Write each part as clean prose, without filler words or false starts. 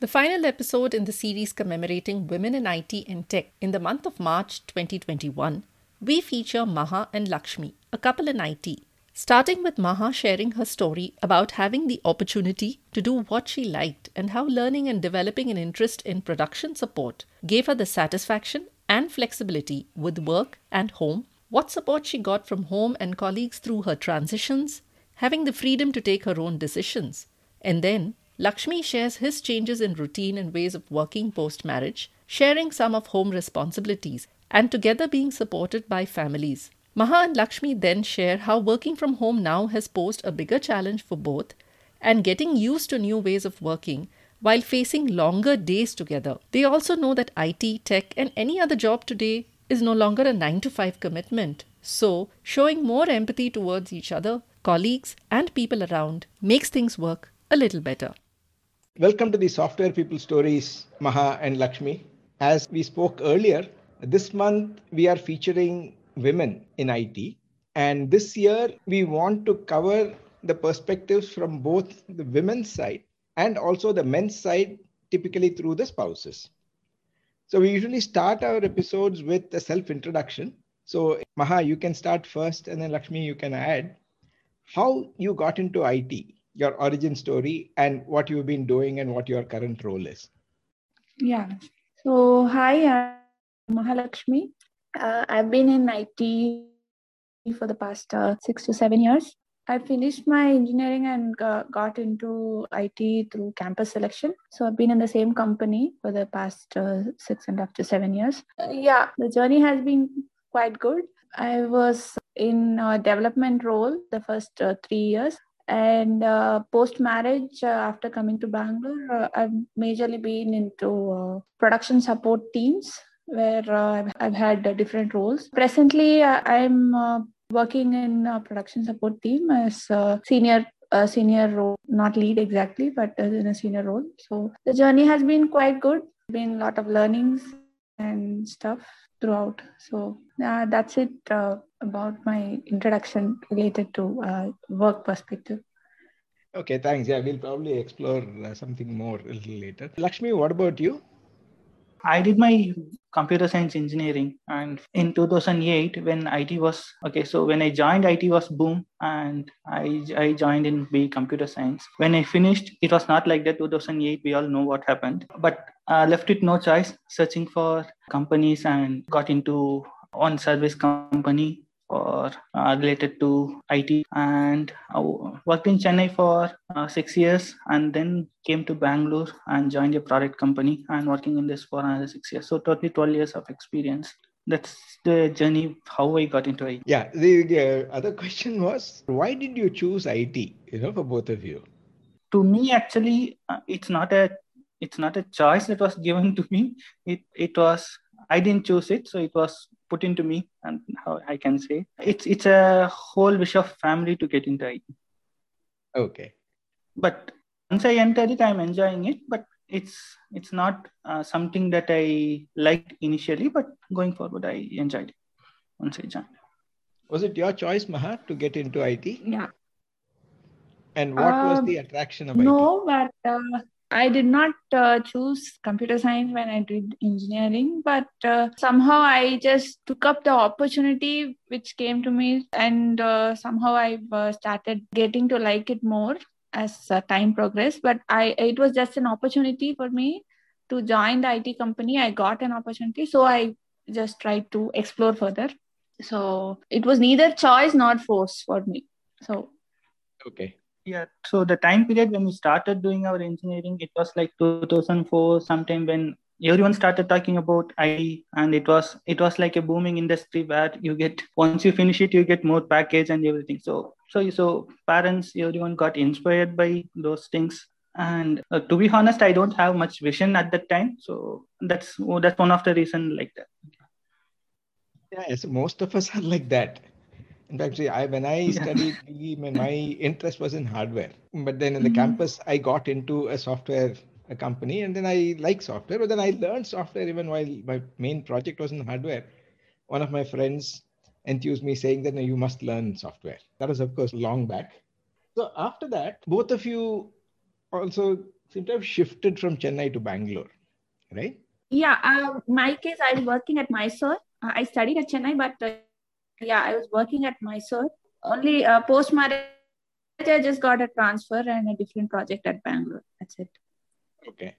The final episode in the series commemorating women in IT and tech in the month of March 2021, we feature Maha and Lakshmi, a couple in IT. Starting with Maha sharing her story about having the opportunity to do what she liked and how learning and developing an interest in production support gave her the satisfaction and flexibility with work and home, what support she got from home and colleagues through her transitions, having the freedom to take her own decisions, and then Lakshmi shares his changes in routine and ways of working post-marriage, sharing some of home responsibilities, and together being supported by families. Maha and Lakshmi then share how working from home now has posed a bigger challenge for both and getting used to new ways of working while facing longer days together. They also know that IT, tech, and any other job today is no longer a 9-to-5 commitment. So, showing more empathy towards each other, colleagues, and people around makes things work a little better. Welcome to the Software People Stories, Maha and Lakshmi. As we spoke earlier, this month we are featuring women in IT. And this year we want to cover the perspectives from both the women's side and also the men's side, typically through the spouses. So we usually start our episodes with a self-introduction. So Maha, you can start first and then Lakshmi, you can add how you got into IT, your origin story and what you've been doing and what your current role is. Yeah. So, hi, I'm Mahalakshmi. I've been in IT for the past 6 to 7 years. I finished my engineering and got into IT through campus selection. So I've been in the same company for the past 6.5 to 7 years. The journey has been quite good. I was in a development role the first 3 years. And post-marriage, after coming to Bangalore, I've majorly been into production support teams where I've had different roles. Presently, I'm working in a production support team as a senior role, not lead exactly, but in a senior role. So the journey has been quite good. Been a lot of learnings and stuff throughout. So that's it about my introduction related to work perspective. Okay, thanks. Yeah, we'll probably explore something more a little later. Lakshmi, what about you? I did my computer science engineering, and in 2008 when IT was when I joined, IT was boom, and I joined in B computer science. When I finished, it was not like that. 2008, we all know what happened, but left with no choice, searching for companies and got into one service company or related to IT, and worked in Chennai for 6 years and then came to Bangalore and joined a product company and working in this for another 6 years. So totally 12 years of experience. That's the journey, how I got into IT. Yeah, the other question was, why did you choose IT, for both of you? To me, actually, it's not a choice that was given to me. It was, I didn't choose it, so it was put into me, and how I can say it's a whole wish of family to get into IT. Okay. But once I entered it, I'm enjoying it, but it's not something that I liked initially, but going forward, I enjoyed it once I joined. Was it your choice, Maha, to get into IT? Yeah. And what was the attraction of IT? No, but... I did not choose computer science when I did engineering, but somehow I just took up the opportunity which came to me, and somehow I've started getting to like it more as time progressed. But it was just an opportunity for me to join the IT company. I got an opportunity, so I just tried to explore further. So it was neither choice nor force for me. So okay. Yeah, so the time period when we started doing our engineering, it was like 2004, sometime when everyone started talking about IT, and it was like a booming industry where once you finish it, you get more package and everything. So So parents, everyone got inspired by those things. And to be honest, I don't have much vision at that time. So that's one of the reasons like that. Yeah, so most of us are like that. In fact, when I studied PE, my interest was in hardware. But then in the campus, I got into a software company, and then I like software. But then I learned software even while my main project was in hardware. One of my friends enthused me saying that, no, you must learn software. That was, of course, long back. So after that, both of you also seem to have shifted from Chennai to Bangalore, right? Yeah, my case, I'm working at Mysore. I studied at Chennai, but I was working at Mysore. Only post-marriage, I just got a transfer and a different project at Bangalore. That's it. Okay.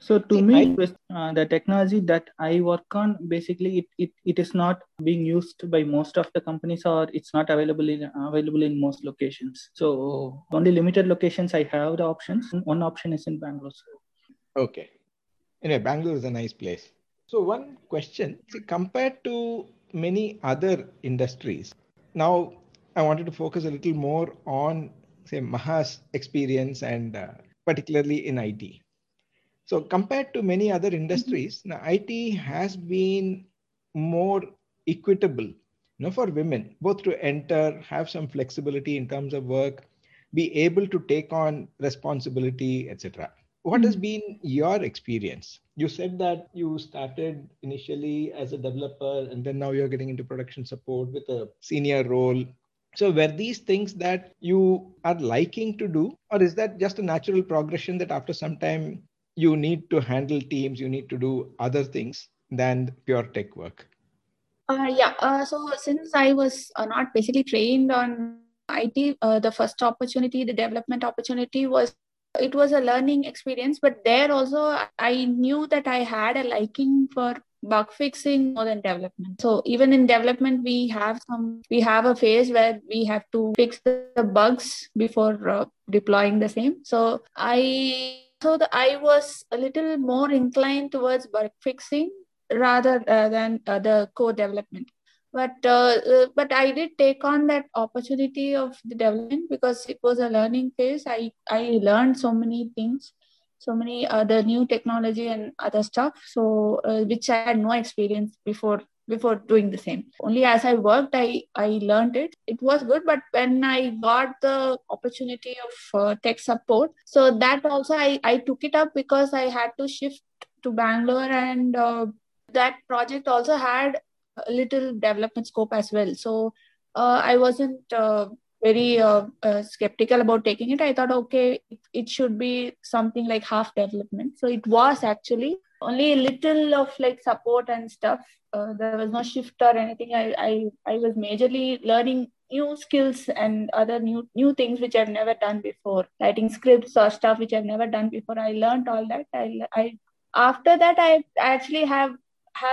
So to me, the technology that I work on, basically, it is not being used by most of the companies, or it's not available in most locations. So only limited locations I have the options. One option is in Bangalore. Okay. Anyway, Bangalore is a nice place. So one question, compared to many other industries, now I wanted to focus a little more on, say, Maha's experience and particularly in IT. So compared to many other industries, now IT has been more equitable, for women, both to enter, have some flexibility in terms of work, be able to take on responsibility, etc. What has been your experience? You said that you started initially as a developer, and then now you're getting into production support with a senior role. So were these things that you are liking to do, or is that just a natural progression that after some time, you need to handle teams, you need to do other things than pure tech work? So since I was not basically trained on IT, the first opportunity, the development opportunity was a learning experience. But there also, I knew that I had a liking for bug fixing more than development. So even in development, we have a phase where we have to fix the bugs before deploying the same. So I was a little more inclined towards bug fixing rather than the core development. But I did take on that opportunity of the development because it was a learning phase. I learned so many things, so many other new technology and other stuff, So which I had no experience before doing the same. Only as I worked, I learned it. It was good, but when I got the opportunity of tech support, so that also I took it up because I had to shift to Bangalore, and that project also had a little development scope as well. So I wasn't very skeptical about taking it. I thought, okay, it should be something like half development. So it was actually only a little of like support and stuff. There was no shift or anything. I was majorly learning new skills and other new things which I've never done before. Writing scripts or stuff which I've never done before. I learned all that. After that, I actually have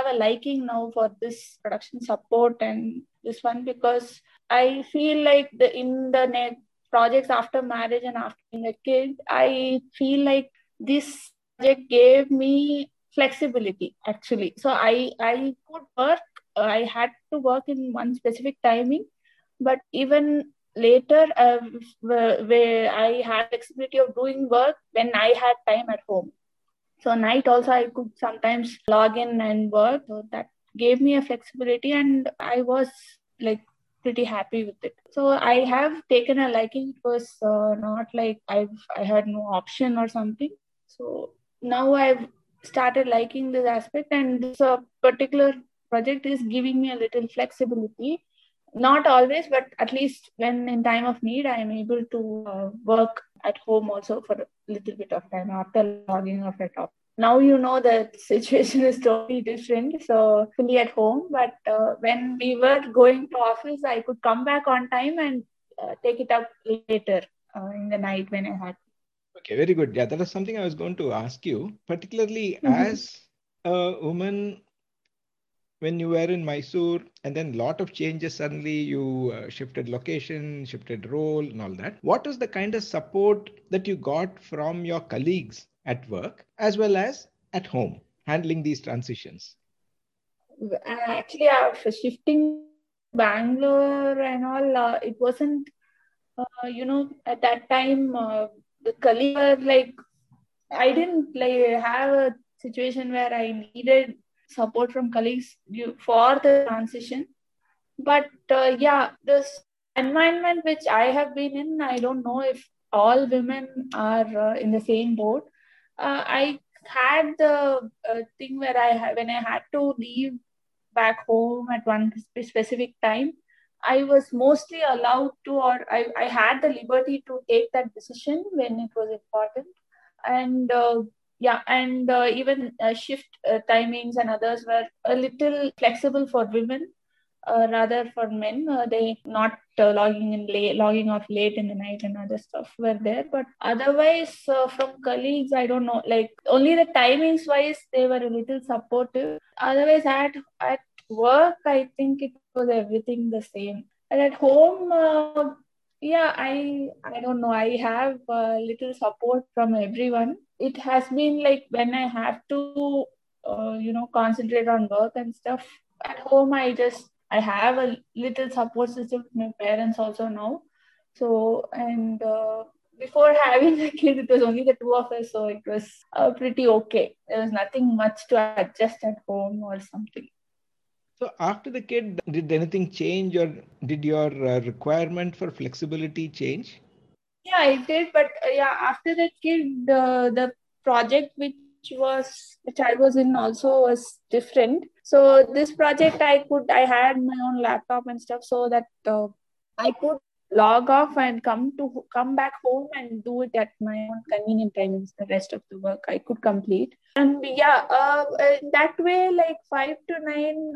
a liking now for this production support and this one, because I feel like in the projects after marriage and after being a kid, I feel like this project gave me flexibility actually. So I could work, I had to work in one specific timing, but even later where I had flexibility of doing work when I had time at home. So night also I could sometimes log in and work. So that gave me a flexibility, and I was like pretty happy with it. So I have taken a liking. It was not like I had no option or something. So now I've started liking this aspect, and this particular project is giving me a little flexibility. Not always, but at least when in time of need, I am able to work at home also for a little bit of time after logging off at all. Now, the situation is totally different. So fully at home, but when we were going to office, I could come back on time and take it up later in the night when I had. Okay, very good. Yeah, that was something I was going to ask you, particularly as a woman, when you were in Mysore, and then a lot of changes, suddenly you shifted location, shifted role and all that. What is the kind of support that you got from your colleagues at work as well as at home handling these transitions? Actually, shifting Bangalore and all, it wasn't at that time, the colleagues were like, I didn't like have a situation where I needed support from colleagues for the transition. But this environment which I have been in, I don't know if all women are in the same boat. I had the thing where when I had to leave back home at one specific time, I was mostly allowed to, or I had the liberty to take that decision when it was important. And even shift timings and others were a little flexible for women, rather for men. They not logging off late in the night and other stuff were there. But otherwise, from colleagues, I don't know, like only the timings wise, they were a little supportive. Otherwise, at work, I think it was everything the same. And at home, I don't know. I have little support from everyone. It has been like when I have to, concentrate on work and stuff. At home, I have a little support system with my parents also now. So, and before having the kids, it was only the two of us. So it was pretty okay. There was nothing much to adjust at home or something. So after the kid, did anything change, or did your requirement for flexibility change? Yeah, it did. But after the kid, the project which I was in also was different. So this project, I had my own laptop and stuff, so that I could log off and come back home and do it at my own convenient time. The rest of the work I could complete. And that way, like 5 to 9,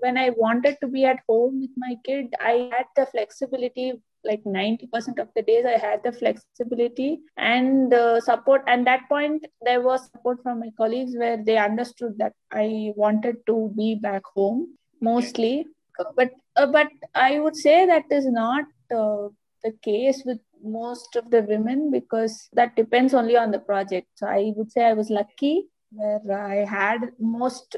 when I wanted to be at home with my kid, I had the flexibility. Like 90% of the days I had the flexibility and the support. And at that point, there was support from my colleagues where they understood that I wanted to be back home mostly. But I would say that is not the case with most of the women, because that depends only on the project. So I would say I was lucky where I had most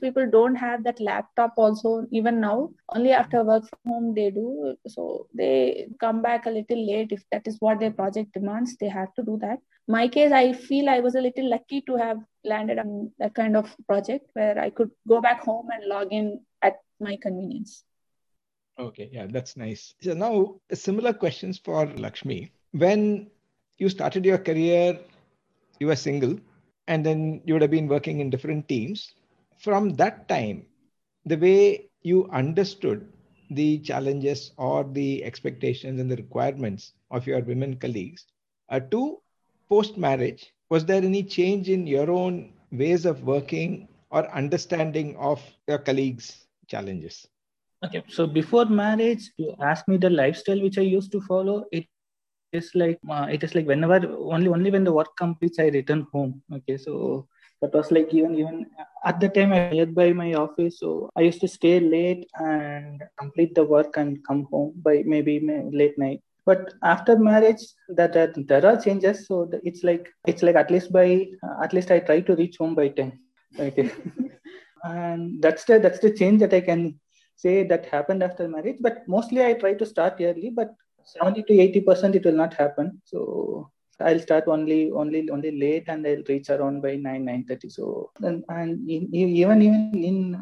people don't have that laptop also even now. Only after work from home they do. So they come back a little late. If that is what their project demands, they have to do that. My case, I feel I was a little lucky to have landed on that kind of project where I could go back home and log in at my convenience. Okay, yeah, that's nice. So now similar questions for Lakshmi. When you started your career, you were single. And then you would have been working in different teams. From that time, the way you understood the challenges or the expectations and the requirements of your women colleagues to post-marriage, was there any change in your own ways of working or understanding of your colleagues' challenges? Okay, so before marriage, you asked me the lifestyle which I used to follow. It is like whenever only when the work completes, I return home. Okay, so that was like even at the time I was nearby my office, so I used to stay late and complete the work and come home by maybe late night. But after marriage, that there are changes. So it's like at least I try to reach home by 10. Okay, and that's the change that I can say that happened after marriage. But mostly I try to start early, but 70 to 80% it will not happen. So I'll start only late, and I'll reach around by 9:30. So and even in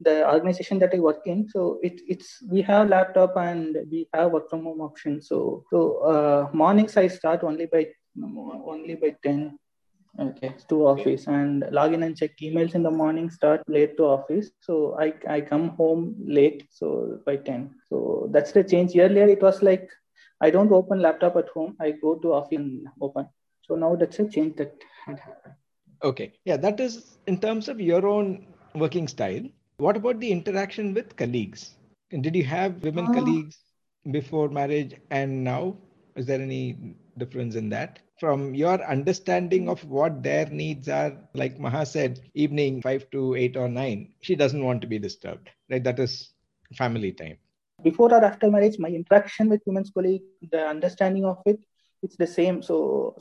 the organization that I work in, so it's we have laptop and we have work from home option. So mornings I start only by 10. Okay, to office and log in and check emails in the morning, start late to office. So I come home late, so by 10. So that's the change. Earlier, it was like, I don't open laptop at home. I go to office and open. So now that's a change that had happened. Okay. Yeah, that is in terms of your own working style. What about the interaction with colleagues? And did you have women colleagues before marriage and now? Is there any difference in that? From your understanding of what their needs are, like Maha said, evening 5 to 8 or 9, she doesn't want to be disturbed, right? That is family time. Before or after marriage, my interaction with women's colleagues, the understanding of it it's the same. So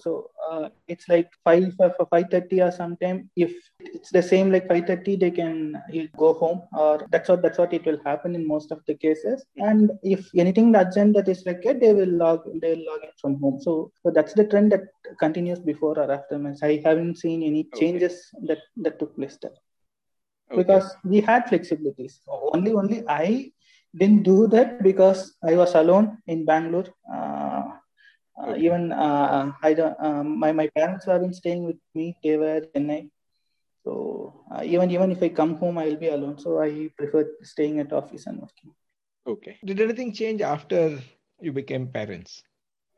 it's like 5:30 or sometime. If it's the same like 5:30, they can go home, or that's what it will happen in most of the cases. And if anything urgent that is required, they will log in from home. So that's the trend that continues before or after months. I haven't seen any changes that took place there. Okay. Because we had flexibilities. Only I didn't do that because I was alone in Bangalore. My parents weren't staying with me. They were in Chennai. So even if I come home, I will be alone. So I preferred staying at office and working. Okay. Did anything change after you became parents?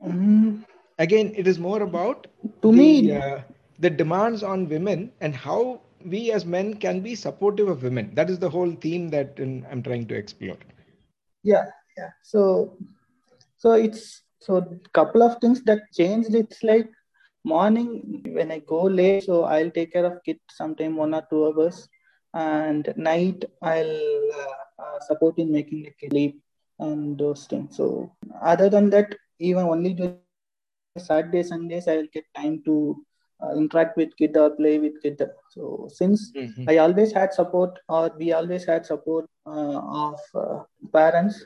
Mm-hmm. Again, it is more about the demands on women and how we as men can be supportive of women. That is the whole theme that I'm trying to explore. Yeah. So couple of things that changed. It's like morning when I go late, so I'll take care of kids sometime 1 or 2 hours, and night I'll support in making the kid sleep and those things. So other than that, even only during Saturday, Sundays, I'll get time to interact with kid or play with kid. So since I always had support, or we always had support of our parents.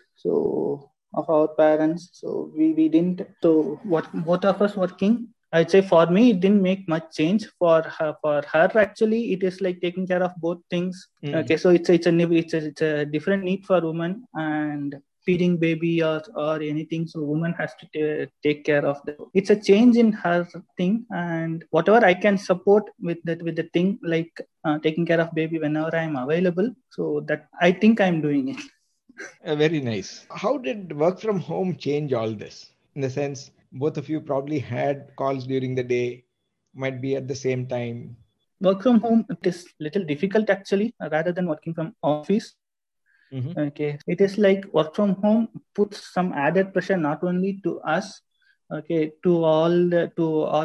So we didn't. So what both of us working, I'd say for me, it didn't make much change. For her, actually, it is like taking care of both things. Mm-hmm. Okay, so it's a different need for women, and feeding baby or anything, so woman has to take care of that. It's a change in her thing, and whatever I can support with the thing, like taking care of baby whenever I'm available, so that I think I'm doing it. Very nice. How did work from home change all this? In the sense, both of you probably had calls during the day, might be at the same time. Work from home, it is little difficult actually, rather than working from office. Mm-hmm. Okay, it is like work from home puts some added pressure not only to us, okay, to all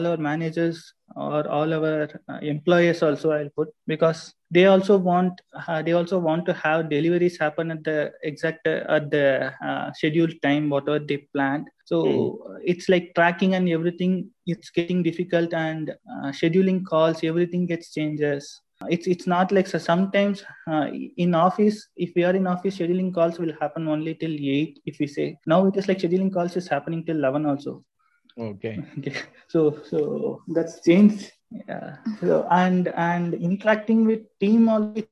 our managers or all our employers also, I'll put, because they also want to have deliveries happen at the exact scheduled time whatever they planned. So it's like tracking and everything, it's getting difficult, and scheduling calls, everything gets changes. It's not like, so sometimes in office, if we are in office, scheduling calls will happen only till 8, if we say. Now it is like scheduling calls is happening till 11 also. Okay. So that's changed. Yeah. So, and interacting with team,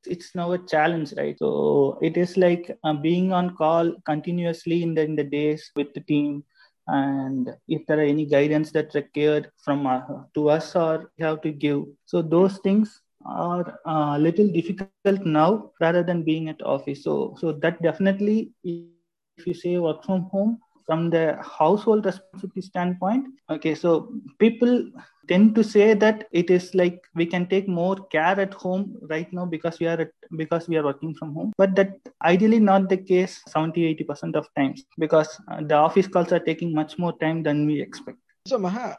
it's now a challenge, right? So it is like being on call continuously in the days with the team. And if there are any guidance that's required from to us, or we have to give. So those things are a little difficult now rather than being at office. So that definitely, if you say work from home, from the household responsibility standpoint, okay, so people tend to say that it is like we can take more care at home right now because we are working from home. But that ideally not the case 70-80% of times, because the office calls are taking much more time than we expect. So Maha,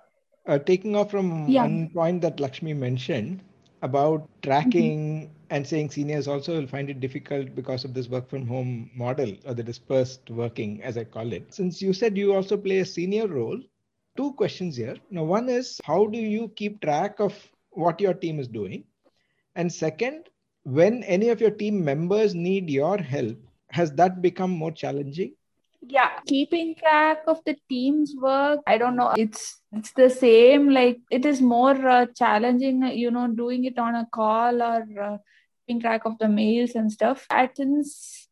taking off from one point that Lakshmi mentioned, about tracking and saying seniors also will find it difficult because of this work from home model, or the dispersed working, as I call it. Since you said you also play a senior role, 2 questions here. Now, one is, how do you keep track of what your team is doing? And second, when any of your team members need your help, has that become more challenging? Yeah, keeping track of the team's work, I don't know, it's the same, like it is more challenging, doing it on a call, or keeping track of the mails and stuff. Since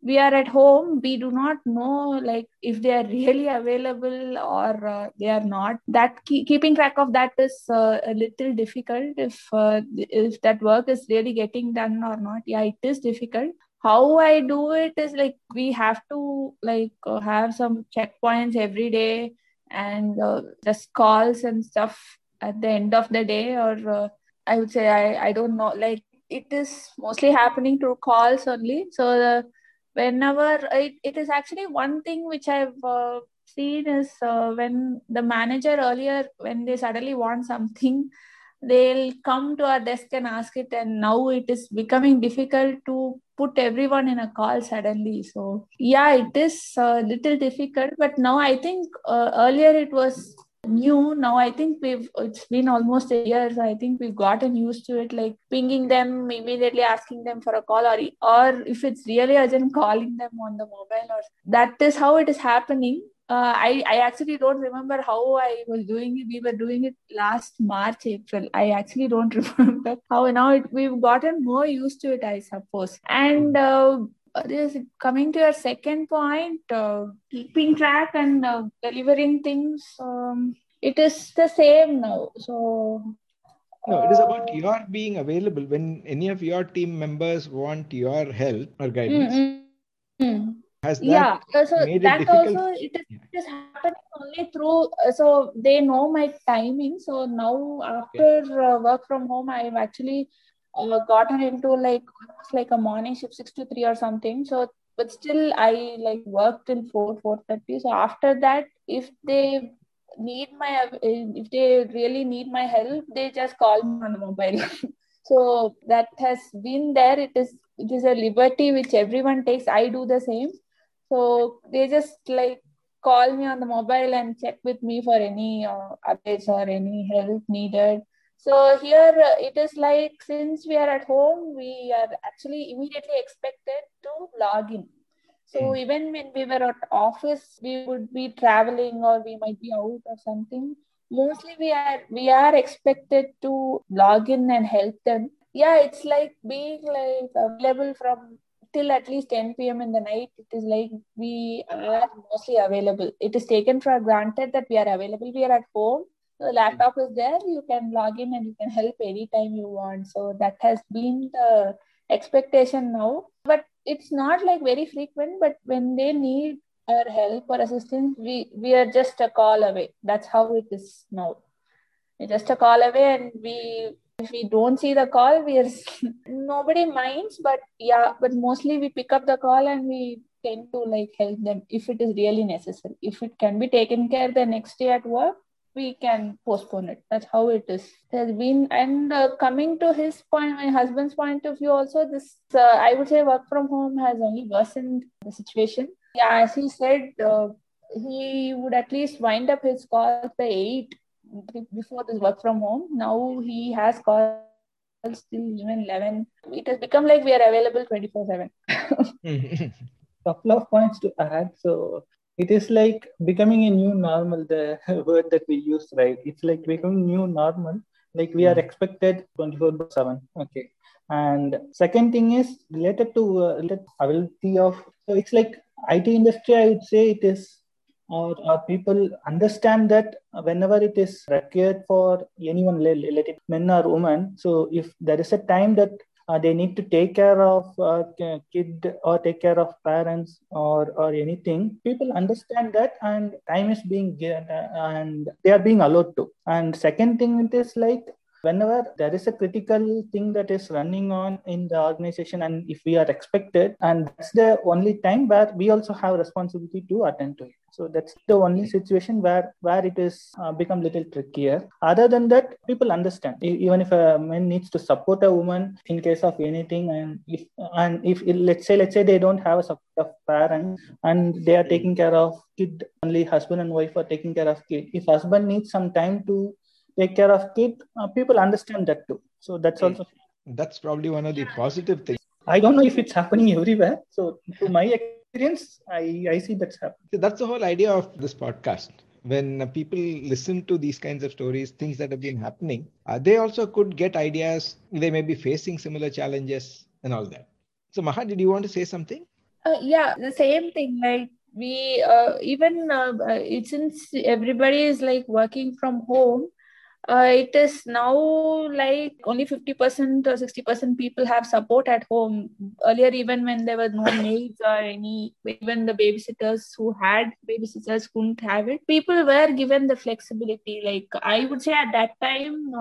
we are at home, we do not know like if they are really available or they are not. That keeping track of that is a little difficult if that work is really getting done or not. Yeah, it is difficult. How I do it is like we have to have some checkpoints every day, and just calls and stuff at the end of the day, or I would say I don't know, like it is mostly happening through calls only. So whenever it is actually one thing which I've seen is when the manager earlier, when they suddenly want something, they'll come to our desk and ask it, and now it is becoming difficult to put everyone in a call suddenly. So yeah, it is a little difficult, but now I think earlier it was new now. I think it's been almost a year, so I think we've gotten used to it, like pinging them immediately, asking them for a call, or if it's really urgent, calling them on the mobile, or that is how it is happening. I actually don't remember how I was doing it. We were doing it last March, April. I actually don't remember how now we've gotten more used to it, I suppose. And coming to your second point, keeping track and delivering things, it is the same now. So no, it is about your being available when any of your team members want your help or guidance. Has that made that it difficult? Also it is happening only through, so they know my timing. So now after work from home, I've actually gotten into like a morning shift, 6 to 3 or something. So, but still I like work till 4:30. So after that, if they really need my help, they just call me on the mobile. So that has been there. It is a liberty which everyone takes. I do the same. So they just like call me on the mobile and check with me for any updates or any help needed. So here it is like, since we are at home, we are actually immediately expected to log in. So even when we were at office, we would be traveling or we might be out or something. Mostly we are expected to log in and help them. Yeah, it's like being like available from till at least 10 p.m. in the night. It is like we are mostly available. It is taken for granted that we are available. We are at home. The laptop is there, you can log in and you can help anytime you want. So that has been the expectation now. But it's not like very frequent, but when they need our help or assistance, we are just a call away. That's how it is now. We're just a call away, and if we don't see the call, nobody minds, but mostly we pick up the call and we tend to like help them if it is really necessary. If it can be taken care of the next day at work, we can postpone it. That's how it is. There's been, and coming to his point, my husband's point of view also, this, I would say work from home has only worsened the situation. Yeah, as he said, he would at least wind up his calls by 8 before this work from home. Now he has calls till even 11. It has become like we are available 24/7. Couple of points to add. So it is like becoming a new normal, the word that we use, right? It's like becoming new normal, like we are expected 24/7. Okay. And second thing is related to availability of, so it's like IT industry, I would say it is, or people understand that whenever it is required for anyone, let it men or women. So if there is a time that they need to take care of a kid or take care of parents or anything, people understand that and time is being given and they are being allowed to. And second thing, it is like whenever there is a critical thing that is running on in the organization and if we are expected, and that's the only time where we also have responsibility to attend to it. So that's the only situation where it is become a little trickier. Other than that, people understand. Even if a man needs to support a woman in case of anything, and if let's say they don't have a support of parents and they are taking care of kid, only husband and wife are taking care of kid. If husband needs some time to take care of kid, people understand that too. So that's also. That's probably one of the positive things. I don't know if it's happening everywhere. So to my experience, I see that's happening. So that's the whole idea of this podcast. When people listen to these kinds of stories, things that have been happening, they also could get ideas. They may be facing similar challenges and all that. So Maha, did you want to say something? Yeah, the same thing. Like we since everybody is like working from home, it is now like only 50% or 60% people have support at home. Earlier, even when there were no maids or even the babysitters who had babysitters couldn't have it. People were given the flexibility. Like I would say at that time,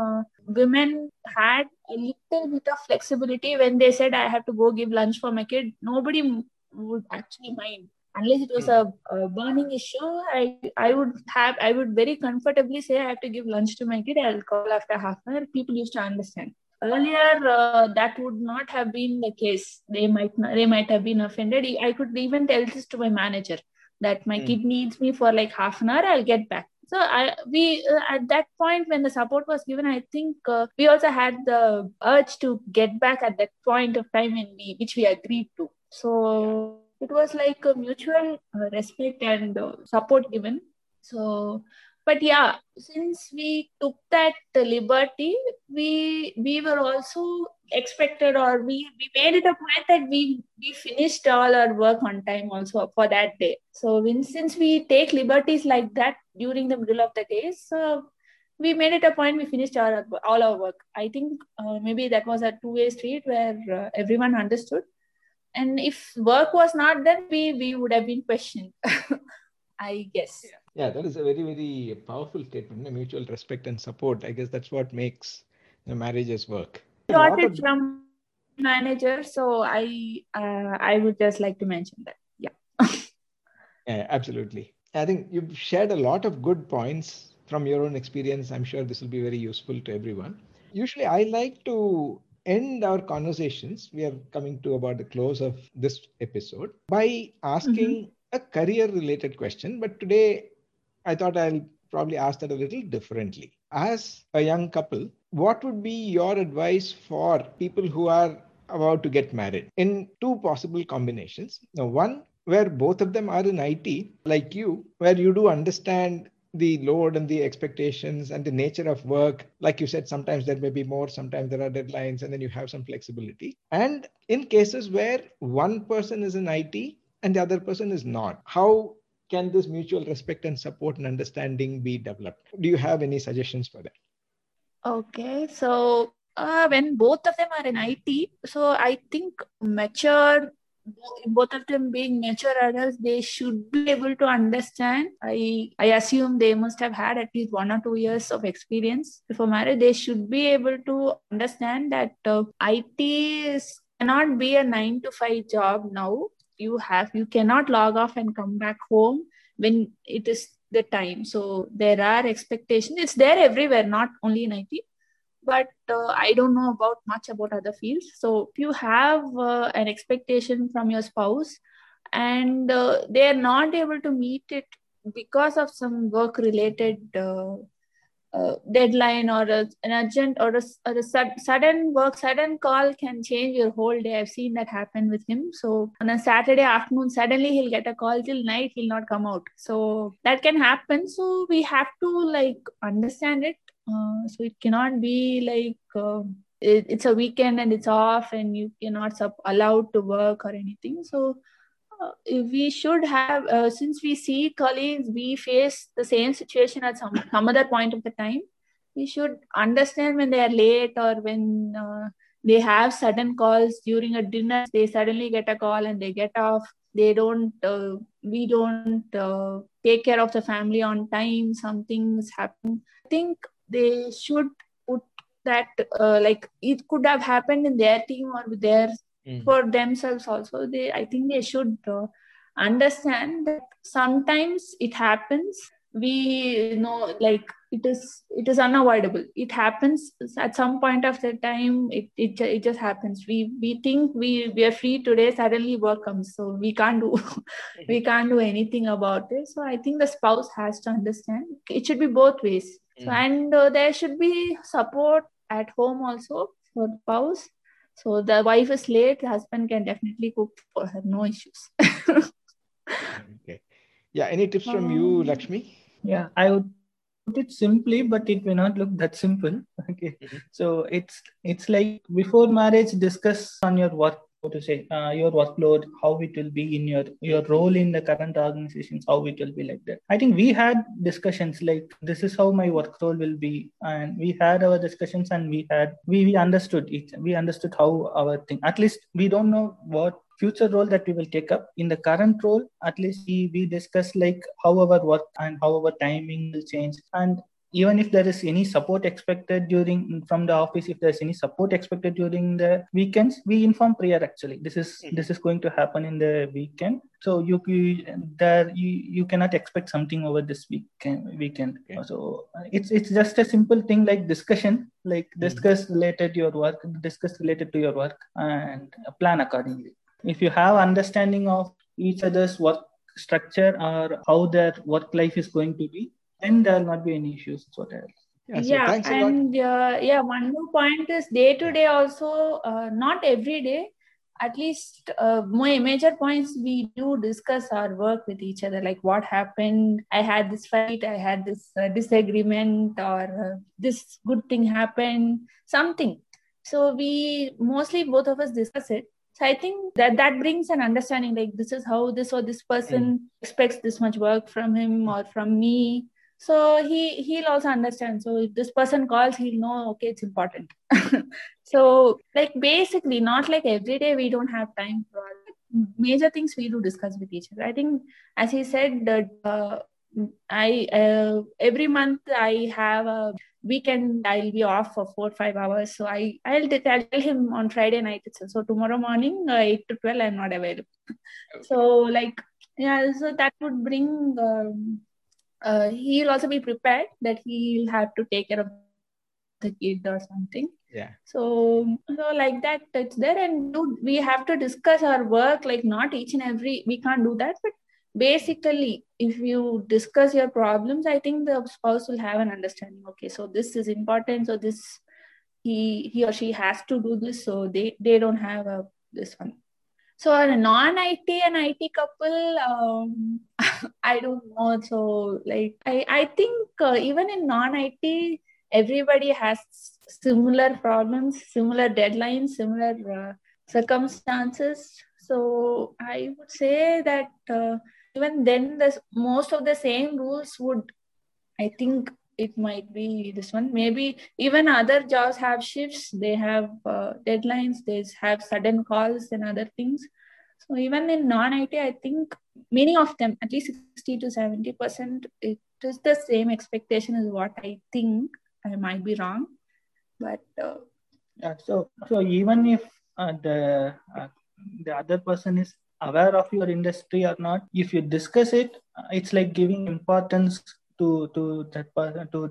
women had a little bit of flexibility. When they said, I have to go give lunch for my kid, nobody would actually mind. Unless it was a burning issue, I would very comfortably say I have to give lunch to my kid. I'll call after half an hour. People used to understand. Earlier, that would not have been the case. They might have been offended. I could even tell this to my manager that my kid needs me for like half an hour. I'll get back. So at that point when the support was given, I think we also had the urge to get back at that point of time in which we agreed to. So it was like a mutual respect and support given. So, but yeah, since we took that liberty, we were also expected, or we made it a point that we finished all our work on time also for that day. So since we take liberties like that during the middle of the day, so we made it a point, we finished all our work. I think maybe that was a two-way street where everyone understood. And if work was not done, we would have been questioned, I guess. Yeah, that is a very, very powerful statement, the mutual respect and support. I guess that's what makes the marriages work. Got it from manager, so I would just like to mention that. Yeah. Yeah, absolutely. I think you've shared a lot of good points from your own experience. I'm sure this will be very useful to everyone. Usually, I like to end our conversations. We are coming to about the close of this episode by asking a career-related question. But today, I thought I'll probably ask that a little differently. As a young couple, what would be your advice for people who are about to get married in two possible combinations? Now, one where both of them are in IT, like you, where you do understand the load and the expectations and the nature of work. Like you said, sometimes there may be more, sometimes there are deadlines, and then you have some flexibility. And in cases where one person is in IT and the other person is not, how can this mutual respect and support and understanding be developed? Do you have any suggestions for that? Okay, so when both of them are in IT, so I think both of them being mature adults, they should be able to understand. I assume they must have had at least 1 or 2 years of experience before marriage. They should be able to understand that IT cannot be a 9-to-5 job now. You cannot log off and come back home when it is the time. So there are expectations. It's there everywhere, not only in IT. But I don't know much about other fields. So if you have an expectation from your spouse and they are not able to meet it because of some work-related deadline or an urgent or a sudden work, sudden call can change your whole day. I've seen that happen with him. So on a Saturday afternoon, suddenly he'll get a call till night, he'll not come out. So that can happen. So we have to understand it. So it cannot be it's a weekend and it's off and you're not allowed to work or anything. So we should have, since we see colleagues, we face the same situation at some other point of the time. We should understand when they are late or when they have sudden calls during a dinner. They suddenly get a call and they get off. We don't take care of the family on time. Something's happened. I think they should put that it could have happened in their team or with for themselves also. I think they should understand that sometimes it happens. We know it is unavoidable. It happens at some point of the time. It just happens. We think we are free today. Suddenly work comes, so we can't do anything about it. So I think the spouse has to understand. It should be both ways. Mm. So, and there should be support at home also for the spouse. So the wife is late. The husband can definitely cook for her. No issues. Okay. Yeah. Any tips from you, Lakshmi? Yeah, I would put it simply, but it may not look that simple. Okay. Mm-hmm. So it's like before marriage, discuss on your your workload, how it will be in your role in the current organizations, how it will be like that. I think we had discussions like, this is how my work role will be. And we had our discussions and we understood it. We understood how our thing, at least we don't know what future role that we will take up. In the current role, at least we discuss how our work and how our timing will change. And even if there is any support expected from the office, if there's any support expected during the weekends, we inform prior actually. This is going to happen in the weekend. So you cannot expect something over this weekend. Okay. So it's just a simple thing like discussion, discuss related to your work and plan accordingly. If you have understanding of each other's work structure or how their work life is going to be, then there will not be any issues whatsoever. One more point is day to day also, not every day, at least my major points we do discuss our work with each other, like what happened, I had this fight, I had this disagreement, or this good thing happened, something. So we mostly, both of us discuss it. So I think that brings an understanding, like this is how this or this person expects this much work from him or from me. So he'll also understand. So if this person calls, he'll know, okay, it's important. So like basically, not like every day we don't have time for all major things we do discuss with each other. I think, as he said, that I every month I have a weekend. I'll be off for 4 or 5 hours. So I'll tell him on Friday night itself. So tomorrow morning 8 to 12 I'm not available. Okay. So like so that would bring. He'll also be prepared that he'll have to take care of the kid or something. Yeah. So like that, it's there, and we have to discuss our work. Like not each and every, we can't do that, but basically, if you discuss your problems, I think the spouse will have an understanding. Okay, so this is important. So this he or she has to do this. So they don't have this one. So a non-IT and IT couple, I don't know. So like, I think even in non-IT, everybody has similar problems, similar deadlines, similar circumstances. So I would say that even then, most of the same rules would, I think it might be this one. Maybe even other jobs have shifts, they have deadlines, they have sudden calls and other things. So even in non-IT, I think many of them, at least 60 to 70%, it is the same expectation is what I think. I might be wrong, but... So even if the other person is aware of your industry or not, if you discuss it, it's like giving importance to that person, to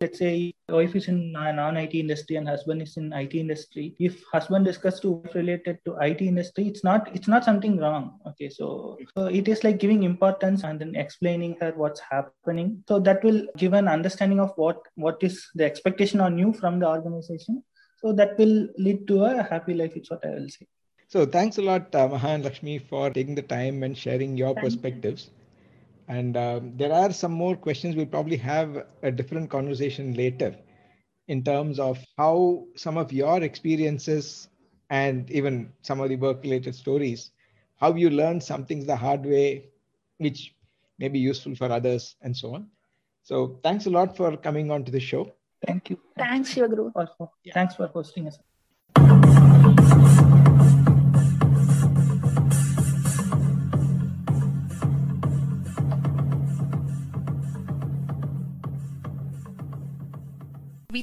let's say wife is in non-IT industry and husband is in IT industry. If husband discusses to wife related to IT industry, it's not something wrong. Okay, so it is like giving importance and then explaining her what's happening. So that will give an understanding of what is the expectation on you from the organization. So that will lead to a happy life. It's what I will say. So thanks a lot, Maha and Lakshmi, for taking the time and sharing your perspectives. And there are some more questions. We'll probably have a different conversation later in terms of how some of your experiences and even some of the work-related stories, how you learned some things the hard way, which may be useful for others and so on. So thanks a lot for coming on to the show. Thank you. Thanks, Shiva Guru. Thanks for hosting us. We